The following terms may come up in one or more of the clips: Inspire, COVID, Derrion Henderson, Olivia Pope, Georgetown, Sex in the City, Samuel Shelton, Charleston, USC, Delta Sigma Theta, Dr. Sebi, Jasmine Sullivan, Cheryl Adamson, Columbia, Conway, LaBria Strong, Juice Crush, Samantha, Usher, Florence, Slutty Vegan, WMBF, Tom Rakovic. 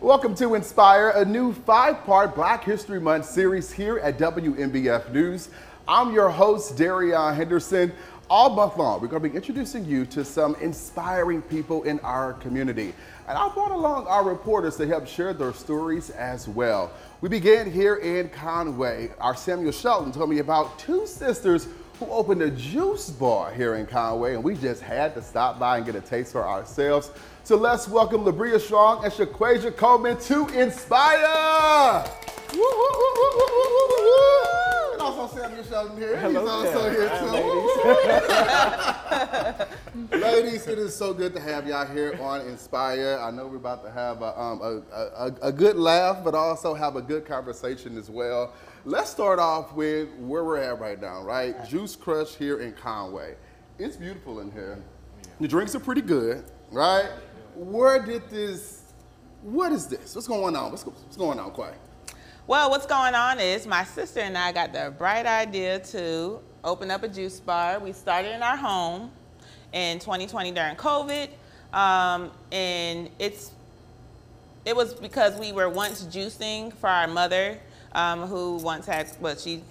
Welcome to Inspire, a new 5-part Black History Month series here at WMBF News. I'm your host, Derrion Henderson. All month long, we're going to be introducing you to some inspiring people in our community. And I brought along our reporters to help share their stories as well. We began here in Conway. Our Samuel Shelton told me about two sisters who opened a juice bar here in Conway, and we just had to stop by and get a taste for ourselves. So let's welcome LaBria Strong and Shaquasia Coleman to Inspire! Woo, woo, woo, woo, woo, woo, woo, woo. Also Samuel Shelton here. Hello, he's also here too. Ladies, it is so good to have y'all here on Inspire. I know we're about to have a good laugh, but also have a good conversation as well. Let's start off with where we're at right now, right? Juice Crush here in Conway. It's beautiful in here. The drinks are pretty good, right? Where did this? What is this? What's going on? What's going on, Quay? Well, what's going on is my sister and I got the bright idea to open up a juice bar. We started in our home in 2020 during COVID, and it was because we were once juicing for our mother, who once had, well, she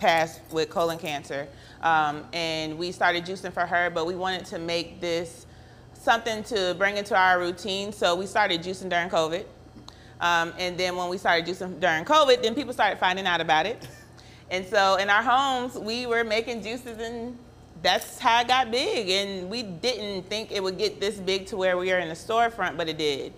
passed with colon cancer, and we started juicing for her, but we wanted to make this something to bring into our routine, so we started juicing during COVID. And then when we started juicing during COVID, then people started finding out about it. And so in our homes, we were making juices, and that's how it got big. And we didn't think it would get this big to where we are in the storefront, but it did.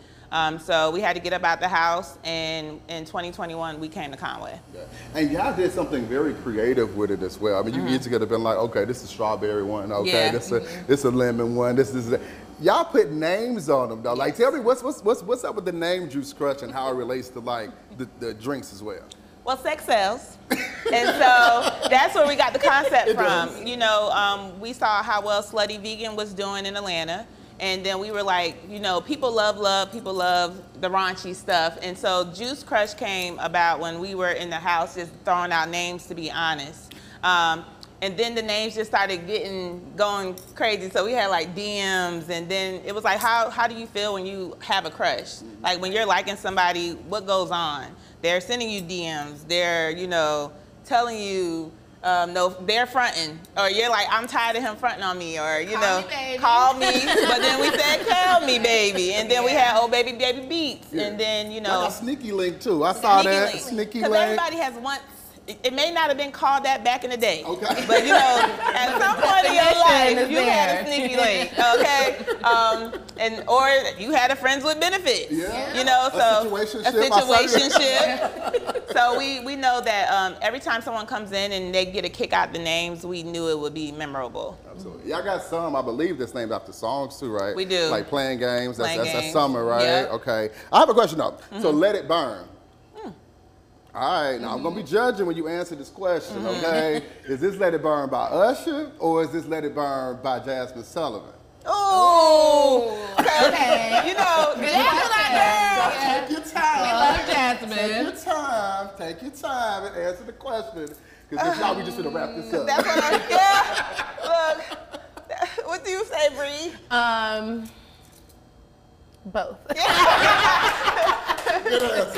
So we had to get up out the house, and in 2021, we came to Conway. Yeah. And y'all did something very creative with it as well. I mean, you easily could have been like, okay, this is strawberry one, okay, yeah. this a lemon one, this is... Y'all put names on them though. Like, tell me what's up with the name Juice Crush and how it relates to like the drinks as well. Well, sex sells, and so that's where we got the concept from. You know, we saw how well Slutty Vegan was doing in Atlanta, and then we were like, you know, people love the raunchy stuff, and so Juice Crush came about when we were in the house just throwing out names, to be honest. And then the names just started going crazy. So we had like DMs, and then it was like, how do you feel when you have a crush? Like when you're liking somebody, what goes on? They're sending you DMs. They're, you know, telling you no, they're fronting, or you're like, I'm tired of him fronting on me, or you know, call me. But then we said, call me, baby. And then we had oh baby, baby beats, and then you know, like a sneaky link too. I saw that sneaky link. Because everybody has one. It may not have been called that back in the day, okay. But you know, at some point in your life, you had a sneaky link, okay? And or you had a friends with benefits, yeah. You know, so a situationship. So we know that every time someone comes in and they get a kick out the names, we knew it would be memorable. Absolutely, y'all got some. I believe that's named after songs too, right? We do, like Playing Games. That's Summer, right? Yep. Okay. I have a question though. Mm-hmm. So Let It Burn. All right, now I'm gonna be judging when you answer this question, okay? Is this Let It Burn by Usher, or is this Let It Burn by Jasmine Sullivan? Oh, okay. You know, Jasmine, take your time. We love Jasmine. Take your time and answer the question, because now we just gonna wrap this up. That's what I'm, yeah. Look, what do you say, Bree? Both. Good answer,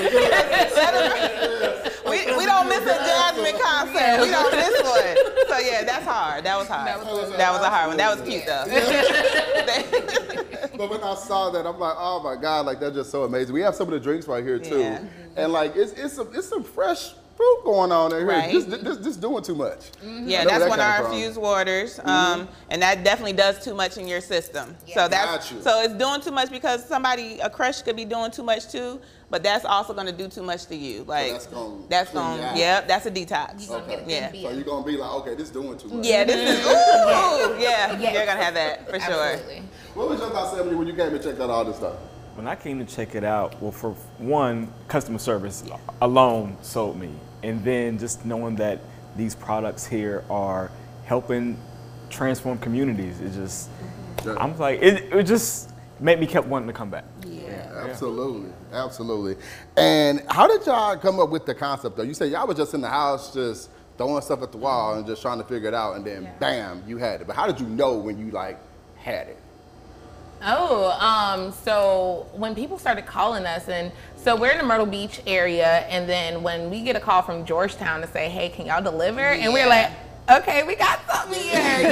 good answer. We don't miss a Jasmine concert. We don't miss one. So yeah, that's hard. That was hard. That was a hard one. That was cute though. But when I saw that, I'm like, oh my God, like that's just so amazing. We have some of the drinks right here too, and like it's some fresh fruit going on in here. Right. Just doing too much. Yeah, that's one of our infused waters, and that definitely does too much in your system. Yeah. So that's so it's doing too much because a crush could be doing too much too, but that's also going to do too much to you. Like so that's going that's a detox. Okay. Yeah. So you're going to be like, okay, this is doing too much. Yeah, this is you're going to have that for sure. What was your thoughts, Samuel, when you came and checked out all this stuff? When I came to check it out, well, for one, customer service alone sold me. And then just knowing that these products here are helping transform communities, it just, I'm like, it just made me kept wanting to come back. Yeah. Absolutely, absolutely. And how did y'all come up with the concept though? You said y'all was just in the house, just throwing stuff at the wall and just trying to figure it out, and then bam, you had it. But how did you know when you like had it? Oh, so when people started calling us, and so we're in the Myrtle Beach area, and then when we get a call from Georgetown to say, hey, can y'all deliver? Yeah. And we're like, okay, we got something here, you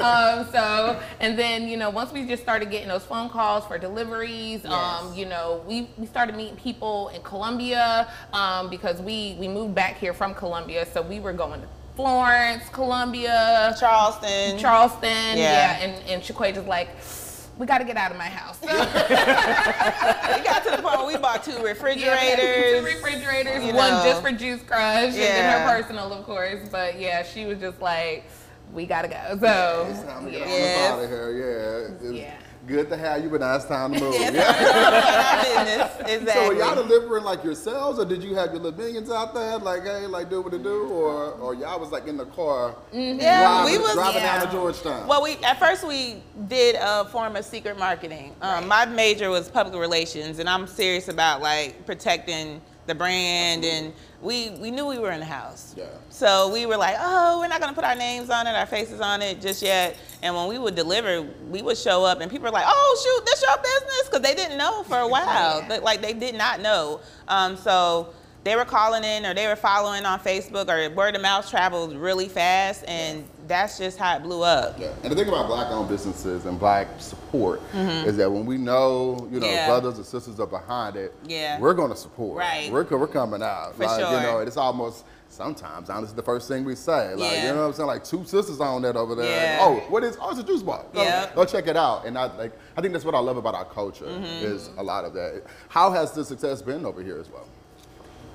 know? And then, you know, once we just started getting those phone calls for deliveries, yes. You know, we started meeting people in Columbia, because we moved back here from Columbia, so we were going to Florence, Columbia, Charleston, yeah, and Shaquasia's like, we got to get out of my house. We got to the point where we bought two refrigerators. Yeah, one just for Juice Crush, yeah, and then her personal, of course. But yeah, she was just like, we got to go. So, it's time to get on up out of here. Yeah. It's good to have you, but now it's time to move. Exactly. So, are y'all delivering like yourselves, or did you have your little minions out there? Like, hey, like, do what to do? Or y'all was like in the car driving down to Georgetown? Well, at first we did a form of secret marketing. My major was public relations, and I'm serious about like protecting the brand, and we knew we were in the house. Yeah. So we were like, oh, we're not gonna put our names on it, our faces on it just yet. And when we would deliver, we would show up and people were like, oh shoot, that's your business? Cause they didn't know for a while. Yeah. Like they did not know. So they were calling in or they were following on Facebook, or word of mouth traveled really fast, and that's just how it blew up. Yeah. And the thing about black owned businesses and black support is that when we know, you know, brothers and sisters are behind it, we're going to support. Right. We're coming out. For like, sure. You know, it's almost, sometimes, honestly, the first thing we say. Like, you know what I'm saying? Like, two sisters on that over there. Yeah. Oh, what is, oh, it's a juice bar. Go check it out. And I think that's what I love about our culture is a lot of that. How has the success been over here as well?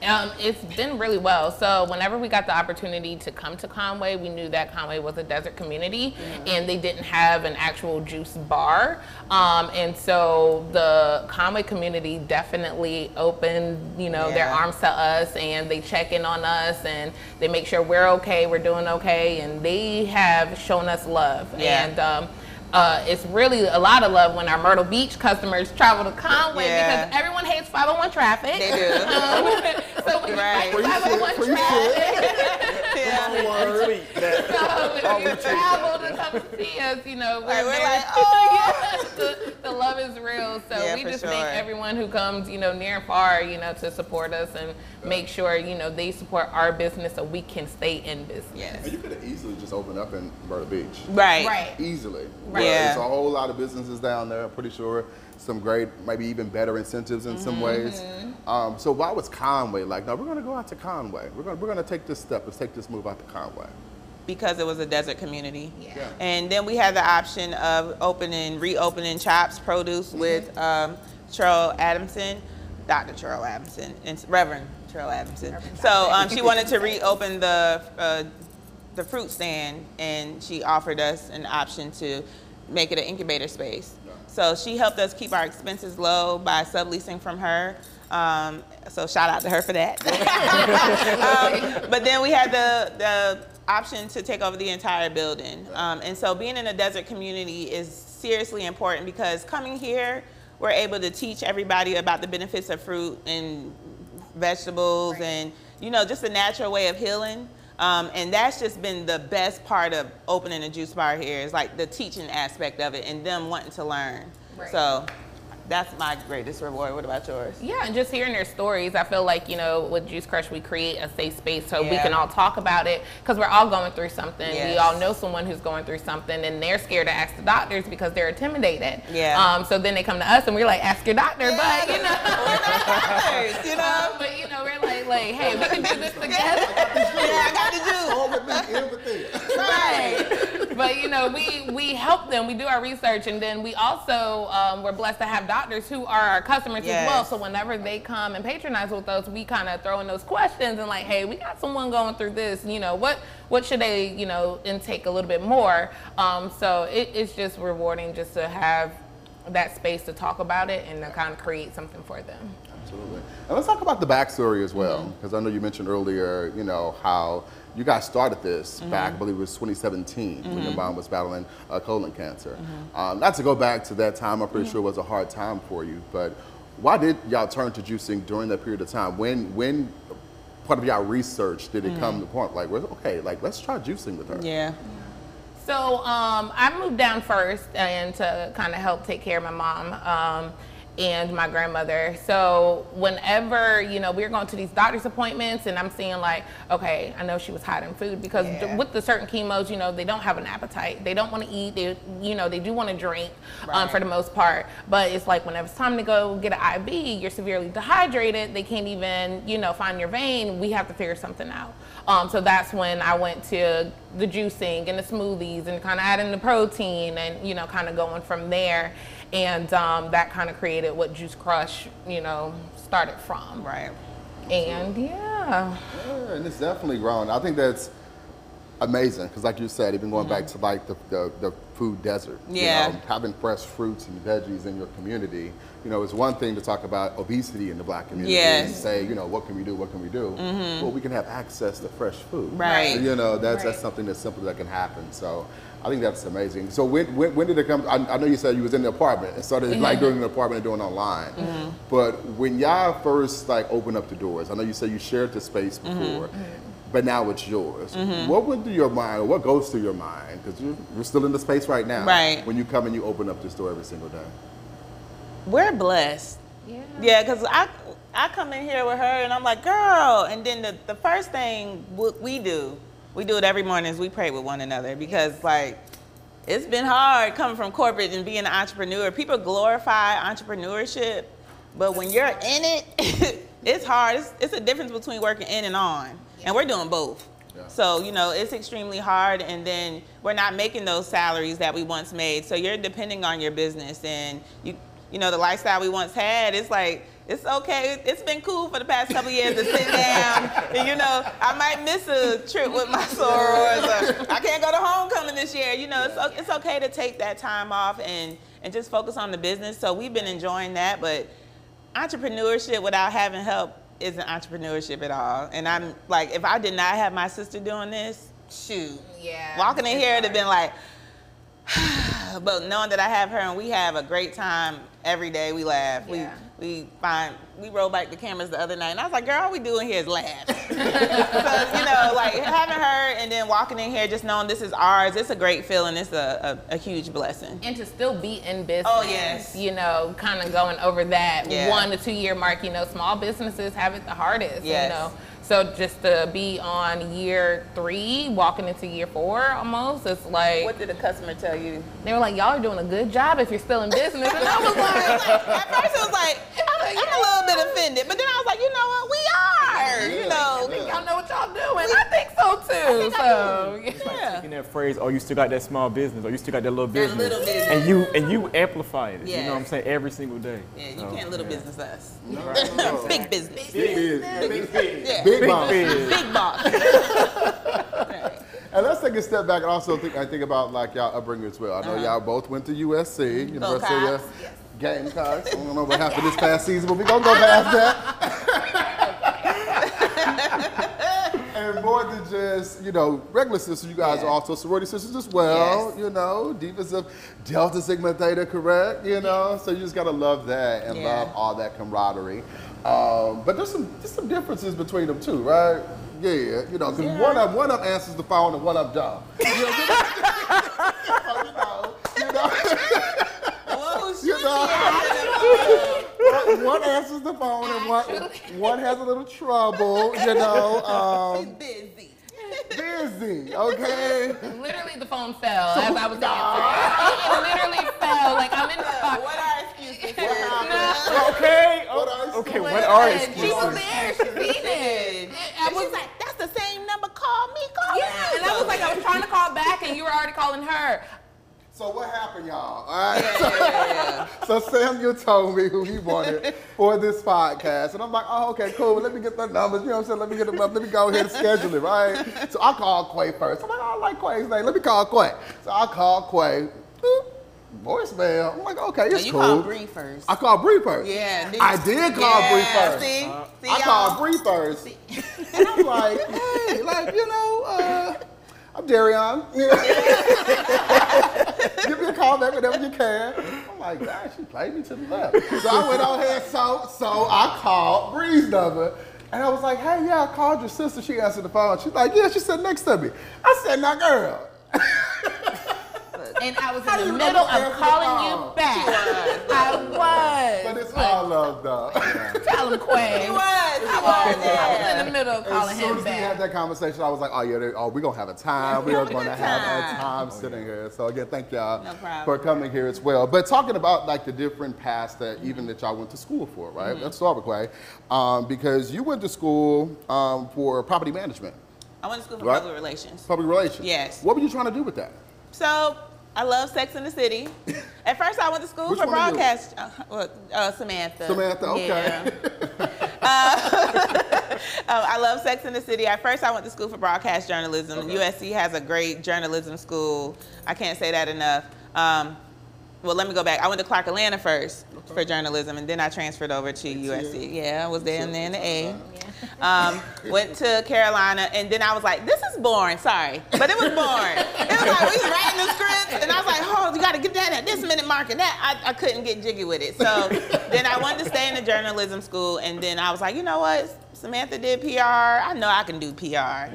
It's been really well. So whenever we got the opportunity to come to Conway, we knew that Conway was a desert community and they didn't have an actual juice bar. And so the Conway community definitely opened, you know, their arms to us, and they check in on us and they make sure we're okay, we're doing okay. And they have shown us love. Yeah. And, it's really a lot of love when our Myrtle Beach customers travel to Conway because everyone hates 501 traffic. They do. So we like 501 traffic. So if you travel to come see us, you know, we're like, oh, the love is real. So we just thank everyone who comes, you know, near and far, you know, to support us and make sure, you know, they support our business so we can stay in business. Yes. And you could have easily just opened up in Myrtle Beach. Right. Right. Easily. Right. Yeah. There's a whole lot of businesses down there, I'm pretty sure. Some great, maybe even better incentives in some ways. So why was Conway like, no, we're gonna go out to Conway. We're gonna take this step, let's take this move out to Conway. Because it was a desert community. Yeah. Yeah. And then we had the option of reopening Chops Produce with Cheryl Adamson, Dr. Cheryl Adamson, and Reverend Cheryl Adamson. So she wanted to reopen the fruit stand, and she offered us an option to make it an incubator space. So she helped us keep our expenses low by subleasing from her. So shout out to her for that. But then we had the option to take over the entire building. And so being in a desert community is seriously important, because coming here, we're able to teach everybody about the benefits of fruit and vegetables and, you know, just a natural way of healing. And that's just been the best part of opening a juice bar here, is like the teaching aspect of it and them wanting to learn. Right. So that's my greatest reward. What about yours? Yeah, and just hearing their stories. I feel like, you know, with Juice Crush, we create a safe space so we can all talk about it, because we're all going through something. Yes. We all know someone who's going through something, and they're scared to ask the doctors because they're intimidated. Yeah. So then they come to us and we're like, ask your doctor, but you know, we're not doctors, you know. But you know, we're like, hey, we can do this together. I got the juice. All with me, in with me. Right. But you know, we help them. We do our research, and then we also we're blessed to have doctors who are our customers as well. So whenever they come and patronize with us, we kind of throw in those questions and like, hey, we got someone going through this, you know, what should they, you know, intake a little bit more. So it's just rewarding just to have that space to talk about it and to kind of create something for them. Absolutely. And let's talk about the backstory as well, because I know you mentioned earlier, you know, how you guys started this back, I believe it was 2017, when your mom was battling colon cancer. Not to go back to that time, I'm pretty sure it was a hard time for you, but why did y'all turn to juicing during that period of time? When part of y'all research did it come to the point like, okay, like let's try juicing with her? Yeah. So I moved down first and to kind of help take care of my mom and my grandmother. So whenever, you know, we were going to these doctor's appointments and I'm seeing like, okay, I know she was hiding food because with the certain chemos, you know, they don't have an appetite. They don't want to eat. They, you know, they do want to drink for the most part. But it's like whenever it's time to go get an IV, you're severely dehydrated. They can't even, you know, find your vein. We have to figure something out. So that's when I went to the juicing and the smoothies and kind of adding the protein and, you know, kind of going from there. And that kind of created what Juice Crush, you know, started from. Right. And yeah, and it's definitely grown. I think that's amazing because, like you said, even going back to like the food desert. Yeah. You know, having fresh fruits and veggies in your community. You know, it's one thing to talk about obesity in the Black community and say, you know, what can we do? What can we do? Well, we can have access to fresh food. Right. So, you know, that's something that's simple that can happen. So. I think that's amazing. So when did it come? I know you said you was in the apartment and started like doing an apartment and doing online. But when y'all first like opened up the doors, I know you said you shared the space before, but now it's yours. What went through your mind? Or what goes through your mind? Because you're still in the space right now. Right. When you come and you open up this door every single day. We're blessed. Yeah. Yeah, because I come in here with her and I'm like, girl. And then the first thing we do. We do it every morning is we pray with one another because like it's been hard coming from corporate and being an entrepreneur. People glorify entrepreneurship, but when you're in it, it's hard. It's a difference between working in and on, and we're doing both. Yeah. So, you know, it's extremely hard, and then we're not making those salaries that we once made. So you're depending on your business, and you know, the lifestyle we once had, it's like, it's okay. It's been cool for the past couple of years to sit down. And, you know, I might miss a trip with my sorors. I can't go to homecoming this year. You know, it's okay to take that time off and just focus on the business. So we've been enjoying that. But entrepreneurship without having help isn't entrepreneurship at all. And I'm like, if I did not have my sister doing this, shoot. Yeah. Walking in here, it would have been like, but knowing that I have her and we have a great time every day, we laugh. Yeah. We roll back the cameras the other night and I was like, girl, all we doing here is laugh. So, you know, like having her and then walking in here just knowing this is ours, it's a great feeling, it's a huge blessing. And to still be in business, you know, kind of going over that 1 to 2 year mark, you know, small businesses have it the hardest, you know. So just to be on year 3, walking into year 4 almost, it's like... What did the customer tell you? They were like, y'all are doing a good job if you're still in business. And I was like, at first it was like, I'm a little bit offended. But then I was like, you know what, we are. You know, I think y'all know what y'all doing. I think so too. It's like taking that phrase, oh, you still got that small business, or you still got that little business. That little business. And you amplify it, you know what I'm saying, every single day. Yeah, you can't little business us. No. Big business. Big business. Big business. Yeah. Big box. Big box. And let's take a step back and also think about like y'all upbringing as well. I know y'all both went to USC, University of Gamecocks. I don't know what happened this past season, but we're going to go past that. And more than just, you know, regular sisters, you guys are also sorority sisters as well, you know, divas of Delta Sigma Theta, correct? You know, so you just got to love that and love all that camaraderie. But there's some differences between them too, right? Yeah, you know, because one of them answers the phone and one of them don't. You know, one answers the phone and one has a little trouble. You know, busy, okay? Literally, the phone fell as I was answering. It literally fell. Like I'm in the car. What are excuses? Okay, what are excuses? She was there. She beat it. And she's like, that's the same number. Call me. Yeah, and I was like, I was trying to call back, and you were already calling her. So what happened, y'all? All right. So Samuel told me who he wanted for this podcast. And I'm like, oh, okay, cool. Well, let me get the numbers. You know what I'm saying? Let me go ahead and schedule it, right? So I called Quay first. I'm like, oh, I like Quay's name. Let me call Quay. So I called Quay. Voicemail. I'm like, okay, it's cool. You called Bree first. I called Bree first. Yeah. I did call Bree first. See, I called Bree first. And I'm like, hey, like, you know, I'm Derrion. Give me a call back whenever you can. I'm like, God, she played me to the left. So I went on ahead, so I called Bree's number. And I was like, hey, yeah, I called your sister. She answered the phone. She's like, yeah, she sat next to me. I said, now, girl. and I was in the middle of calling you back. I was. But it's all love, though. Tell him, Quay. He was. I was in the middle of calling him back. As soon as we had that conversation, I was like, oh, yeah, oh, we're going to have a time. We are going to have a time sitting here. So, again, thank y'all for coming here as well. But talking about, like, the different paths that even that y'all went to school for, right? Let's start with Quay. Because you went to school for property management. I went to school for public relations. Public relations. Yes. What were you trying to do with that? So, I love Sex in the City. At first, I went to school for broadcast. Samantha. Samantha, okay. Yeah. I love Sex in the City. At first, I went to school for broadcast journalism. Okay. USC has a great journalism school. I can't say that enough. Well, let me go back. I went to Clark Atlanta first for journalism, and then I transferred over to USC. Yeah, I was there and then the A. Went to Carolina, and then I was like, this is boring. Sorry, but it was boring. It was like, we was writing the scripts, and I was like, oh, you got to get that at this minute mark, and that, I couldn't get jiggy with it. So then I wanted to stay in the journalism school, and then I was like, you know what? Samantha did PR. I know I can do PR.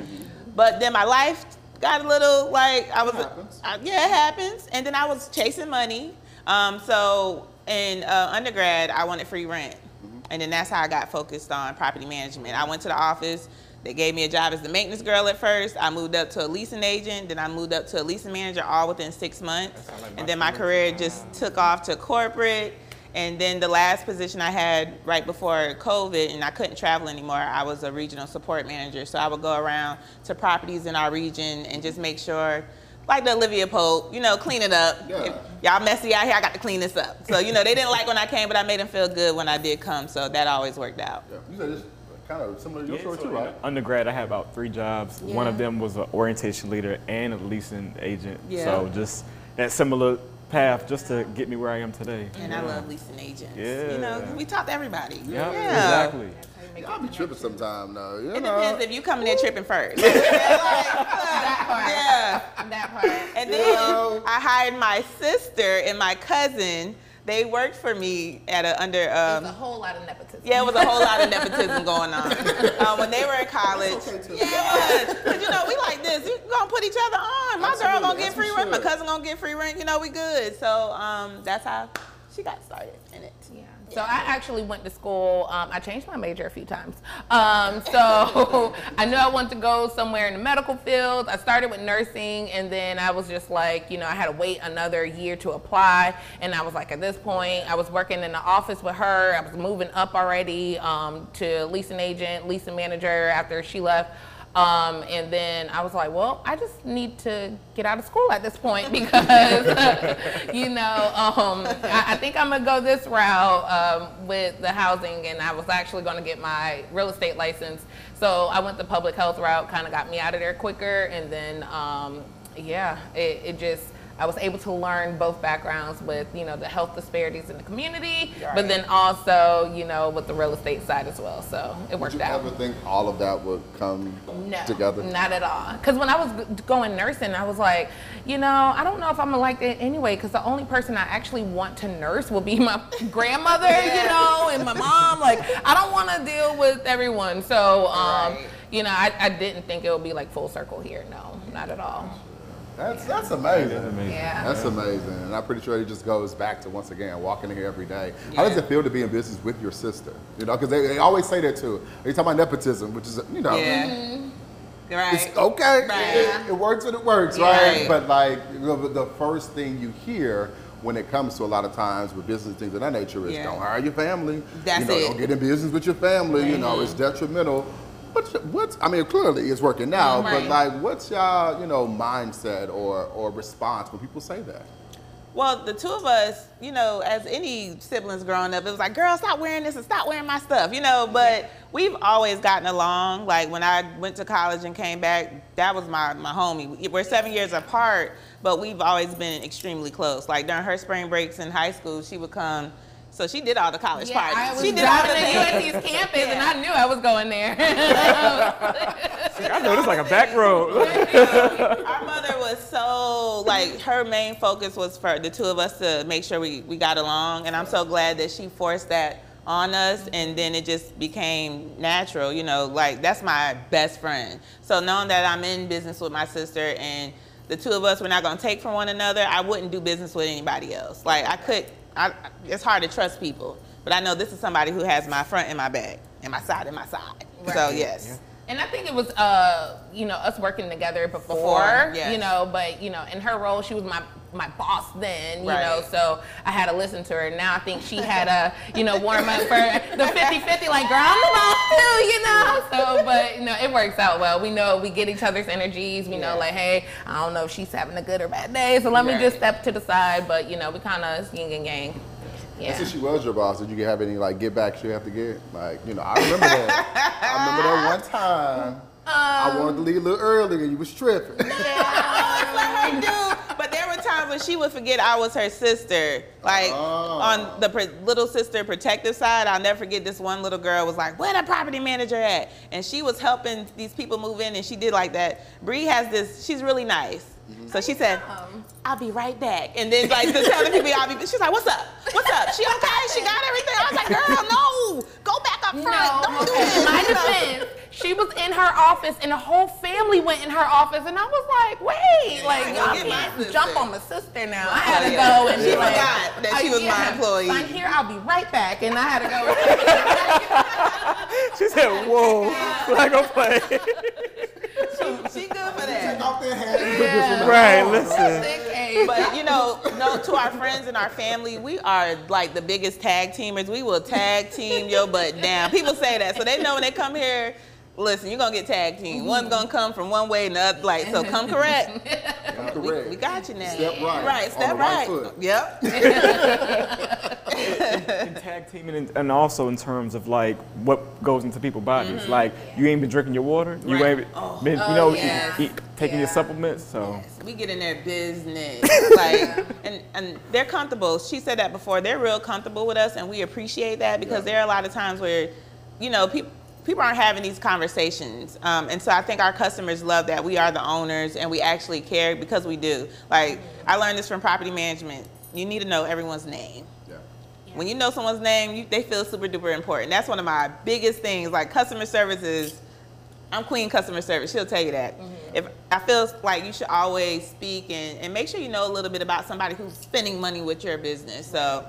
But then my life got a little, like, I was, yeah, it happens. And then I was chasing money. So in undergrad, I wanted free rent. And then that's how I got focused on property management. I went to the office. They gave me a job as the maintenance girl at first. I moved up to a leasing agent. Then I moved up to a leasing manager all within 6 months. And then my career just took off to corporate. And then the last position I had right before COVID, and I couldn't travel anymore, I was a regional support manager. So I would go around to properties in our region and just make sure, like the Olivia Pope, you know, clean it up. Y'all messy out here, I got to clean this up. So, you know, they didn't like when I came, but I made them feel good when I did come, so that always worked out. Yeah. You said this kind of similar to your story too, right? Undergrad, I had about 3 jobs. Yeah. One of them was an orientation leader and a leasing agent. Yeah. So just that similar path just to get me where I am today. And I love leasing agents. Yeah. You know, we talk to everybody. Yeah, exactly. Y'all be tripping sometime, though. You know. Depends if you come in there tripping first. Like, that part. Yeah. That part. And then I hired my sister and my cousin. They worked for me at a it was a whole lot of nepotism. Yeah, it was a whole lot of nepotism going on. When they were in college. Yeah, because you know, we like this. We're going to put each other on. My girl going to get free rent. My cousin going to get free rent. You know, we good. So that's how she got started in it. Yeah. So I actually went to school. I changed my major a few times. So I knew I wanted to go somewhere in the medical field. I started with nursing, and then I was just like, you know, I had to wait another year to apply. And I was like, at this point, I was working in the office with her. I was moving up already to leasing agent, leasing manager after she left. And then I was like, well, I just need to get out of school at this point because, you know, I think I'm going to go this route with the housing. And I was actually going to get my real estate license. So I went the public health route, kind of got me out of there quicker. And then, yeah, it just, I was able to learn both backgrounds with, you know, the health disparities in the community, but then also, you know, with the real estate side as well. So it worked out. Did you ever think all of that would come together? No, not at all. Because when I was going nursing, I was like, you know, I don't know if I'm going to like it anyway, because the only person I actually want to nurse will be my grandmother, you know, and my mom. Like, I don't want to deal with everyone. So, you know, I didn't think it would be like full circle here. No, not at all. That's amazing. That's amazing. Yeah. That's amazing. And I'm pretty sure it just goes back to, once again, walking in here every day. Yeah. How does it feel to be in business with your sister? You know, because they always say that too. They talk about nepotism, which is, you know. Yeah. It's okay. Right. It works when it works, right? But like, you know, the first thing you hear when it comes to a lot of times with business things of that nature is don't hire your family. That's you know, don't get in business with your family. You know, it's detrimental. What's, I mean, clearly it's working now, but like, what's y'all, you know, mindset or response when people say that? Well, the two of us, you know, as any siblings growing up, it was like, girl, stop wearing this and stop wearing my stuff, you know, but we've always gotten along. Like when I went to college and came back, that was my homie. We're 7 years apart, but we've always been extremely close. Like during her spring breaks in high school, she would come. So she did all the college parties. She did all the USC's campus, and I knew I was going there. I know this like a back road. Our mother was so, like, her main focus was for the two of us to make sure we got along, and I'm so glad that she forced that on us, and then it just became natural, you know, like, that's my best friend. So knowing that I'm in business with my sister and the two of us were not going to take from one another, I wouldn't do business with anybody else. Like, it's hard to trust people, but I know this is somebody who has my front and my back and my side and my side. Right. So, yes. Yeah. And I think it was, you know, us working together before, yes. You know, but, you know, in her role, she was my boss then, you right. know, so I had to listen to her. Now I think she had a, you know, warm up for the 50-50, like, girl, I'm the boss too, you know? So, but, you know, it works out well. We know, we get each other's energies. We yeah. know, like, hey, I don't know if she's having a good or bad day, so let right. me just step to the side. But, you know, we kind of yin and yang. Yeah. And since she was your boss, did you have any, like, get back you have to get? Like, you know, I remember that. I remember that one time. I wanted to leave a little earlier and you was tripping. Yeah, I always let her do. But there were times when she would forget I was her sister. Like, on the little sister protective side, I'll never forget this one little girl was like, where the property manager at? And she was helping these people move in, and she did like that. Bree has this, she's really nice. Mm-hmm. So she said, I'll be right back. And then, like, the other people, she's like, what's up? What's up? She okay? She got everything? I was like, girl, no. Go back up front. No. Don't do this. My defense, she was in her office, and the whole family went in her office. And I was like, wait. Like, y'all can't jump on my sister now. I had to go. And she forgot that she was my employee. I'm here. I'll be right back. And I had to go. She said, whoa. Flag on play. She good for that. Yeah. Right, listen. But, you know, no, to our friends and our family, we are like the biggest tag teamers. We will tag team your butt down. People say that, so they know when they come here, listen, you're going to get tag team. One's going to come from one way and the other, like, so come correct. Yeah, correct. We got you now. Step right. Right, step right. Foot. Yep. And tag teaming, and also in terms of, like, what goes into people's bodies. Mm-hmm. Like, yeah. You ain't been drinking your water. You right. ain't been, you know, yes. Taking yeah. your supplements. So yes. We get in their business. Like, yeah. and they're comfortable. She said that before. They're real comfortable with us, and we appreciate that because yeah. there are a lot of times where, you know, people aren't having these conversations. And so I think our customers love that we are the owners and we actually care because we do. Like, I learned this from property management. You need to know everyone's name. Yeah. Yeah. When you know someone's name, they feel super duper important. That's one of my biggest things. Like, customer service is, I'm queen customer service. She'll tell you that. Mm-hmm. If I feel like you should always speak and make sure you know a little bit about somebody who's spending money with your business. So.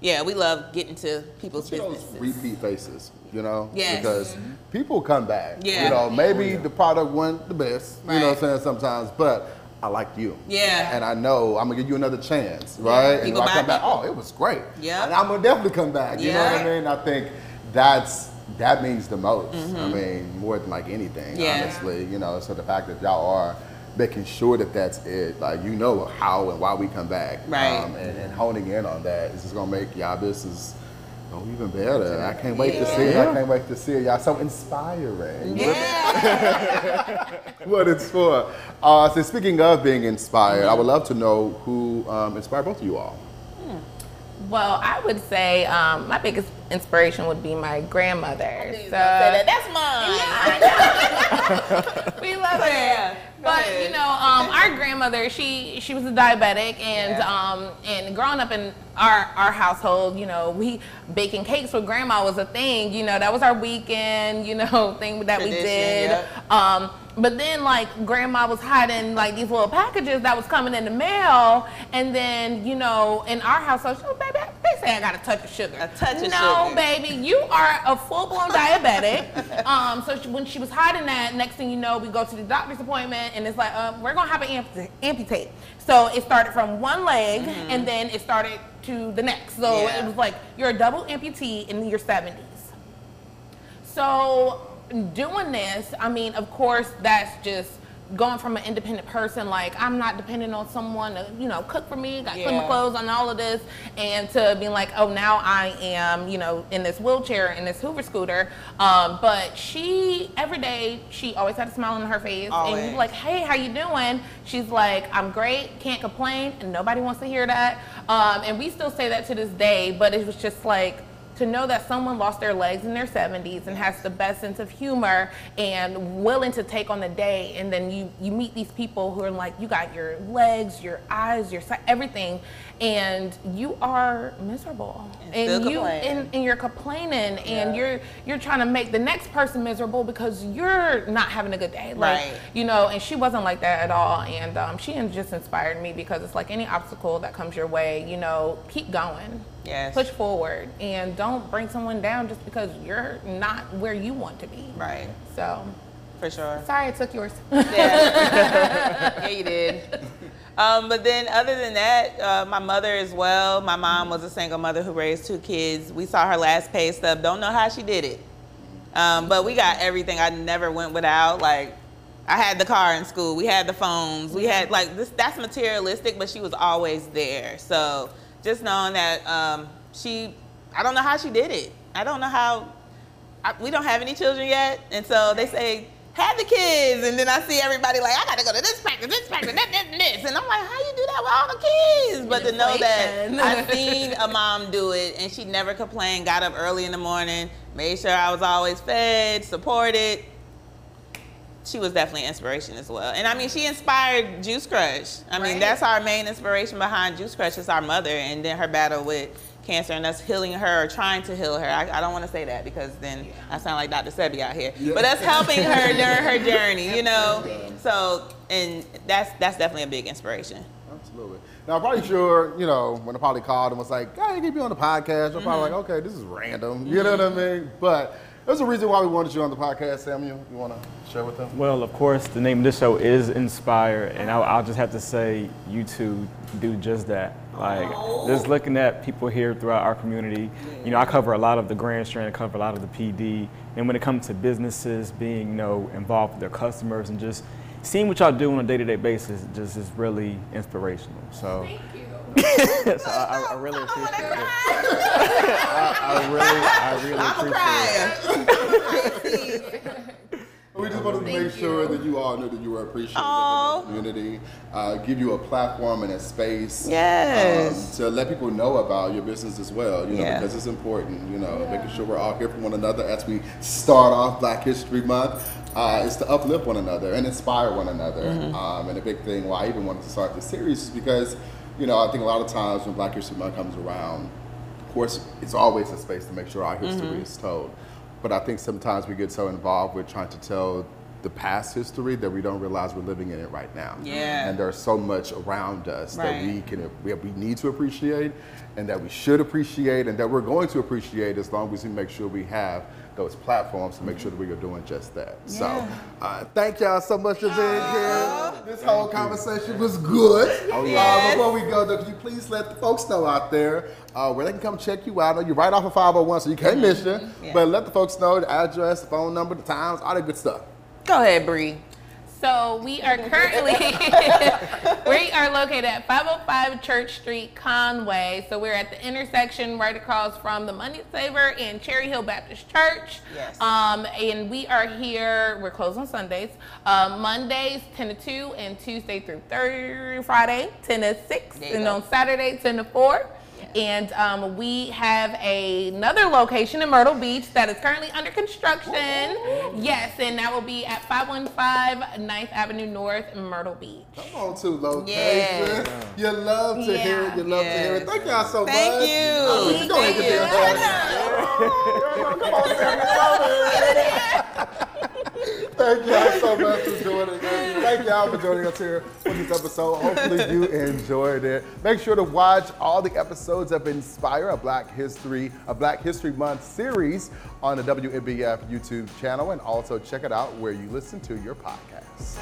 Yeah, we love getting to people's businesses. Repeat faces, you know? Yes. Because mm-hmm. people come back. Yeah. You know, maybe the product wasn't the best, right. you know what I'm saying, sometimes, but I like you. Yeah. And I know I'm going to give you another chance, right? Yeah. And if I come back, oh, it was great. Yeah. And I'm going to definitely come back, you know what I mean? I think that means the most. Mm-hmm. I mean, more than like anything, honestly, you know? So the fact that y'all are making sure that that's it, like, you know how and why we come back, right? And honing in on that is just gonna make y'all business even better. I can't wait to see it. I can't wait to see it. Y'all so inspiring. Yeah. What it's for. So speaking of being inspired, I would love to know who inspired both of you all. Well, I would say my biggest inspiration would be my grandmother. So that's mine. Yeah. We love her. But you know, our grandmother, she was a diabetic, and growing up in our household, you know, we baking cakes with grandma was a thing. You know, that was our weekend, you know, thing that tradition, we did. Yep. But then, like, grandma was hiding, like, these little packages that was coming in the mail. And then, you know, in our household, she was, baby, they say I got a touch of sugar. A touch of sugar. No, baby, you are a full-blown diabetic. So when she was hiding that, next thing you know, we go to the doctor's appointment, and it's like, we're going to have an amputate. So it started from one leg, mm-hmm. and then it started to the next. So it was like, you're a double amputee in your 70s. So doing this, I mean, of course, that's just going from an independent person, like, I'm not dependent on someone to, you know, cook for me, got to clean my clothes on all of this, and to being like, oh, now I am, you know, in this wheelchair, in this Hoover scooter. But she, every day, she always had a smile on her face, always. And you're like, hey, how you doing? She's like, I'm great, can't complain, and nobody wants to hear that. And we still say that to this day, but it was just like, to know that someone lost their legs in their 70s and has the best sense of humor and willing to take on the day, and then you meet these people who are like, you got your legs, your eyes, your everything, and you are miserable, and you're complaining, and you're trying to make the next person miserable because you're not having a good day, like, you know. And she wasn't like that at all, and she just inspired me, because it's like any obstacle that comes your way, you know, keep going. Yes. Push forward and don't bring someone down just because you're not where you want to be. Right. So. For sure. Sorry, I took yours. Yeah, you did. But then other than that, my mother as well. My mom was a single mother who raised two kids. We saw her last pay stub. Don't know how she did it. But we got everything. I never went without. Like, I had the car in school. We had the phones. We had, like, this. That's materialistic, but she was always there. So just knowing that I don't know how she did it. I don't know how. We don't have any children yet. And so they say, have the kids, and then I see everybody like, I gotta go to this practice, this. And I'm like, how you do that with all the kids? But to know that I seen a mom do it, and she never complained, got up early in the morning, made sure I was always fed, supported. She was definitely an inspiration as well. And I mean, she inspired Juice Crush. I mean, that's our main inspiration behind Juice Crush, is our mother, and then her battle with cancer and us healing her, or trying to heal her. I don't want to say that, because then I sound like Dr. Sebi out here. But us helping her during her journey, you know. So, and that's definitely a big inspiration. Absolutely. Now, I'm probably sure, you know, when I probably called and was like, hey, get me on the podcast, I'm probably like, okay, this is random. You know what I mean? But there's a reason why we wanted you on the podcast, Samuel. You want to share with them? Well, of course, the name of this show is Inspire, and I'll just have to say, you two do just that. Like, just looking at people here throughout our community, you know, I cover a lot of the Grand Strand, I cover a lot of the PD, and when it comes to businesses being, you know, involved with their customers, and just seeing what y'all do on a day-to-day basis just is really inspirational. So, thank you. So I really appreciate it. I really appreciate it. We just wanted to make sure that you all knew that you were appreciated in the community, give you a platform and a space to let people know about your business as well, you know, because it's important, you know, making sure we're all here for one another as we start off Black History Month. Is to uplift one another and inspire one another. And a big thing why I even wanted to start this series is because, you know, I think a lot of times when Black History Month comes around, of course, it's always a space to make sure our history is told. But I think sometimes we get so involved with trying to tell the past history that we don't realize we're living in it right now. Yeah. And there's so much around us that we need to appreciate, and that we should appreciate, and that we're going to appreciate, as long as we make sure we have those platforms to make sure that we are doing just that. Yeah. So thank y'all so much for being here. This whole conversation was good. Before we go, though, can you please let the folks know out there where they can come check you out? You're right off of 501, so you can't miss you. But let the folks know the address, the phone number, the times, all that good stuff. Go ahead, Bree. So we are currently, we are located at 505 Church Street, Conway. So we're at the intersection right across from the Money Saver and Cherry Hill Baptist Church. Yes. And we are here, we're closed on Sundays, Mondays 10 to 2 and Tuesday through Friday 10 to 6 and on Saturday 10 to 4. And we have another location in Myrtle Beach that is currently under construction. Yes, and that will be at 515 9th Avenue North, Myrtle Beach. Come on to locations. You love to hear it. You love to hear it. Thank y'all so much. Thank you. Go ahead and get there. Come on, baby. Thank y'all so much for joining us. Thank y'all for joining us here for this episode. Hopefully you enjoyed it. Make sure to watch all the episodes of Inspire, a Black History Month series on the WMBF YouTube channel, and also check it out where you listen to your podcasts.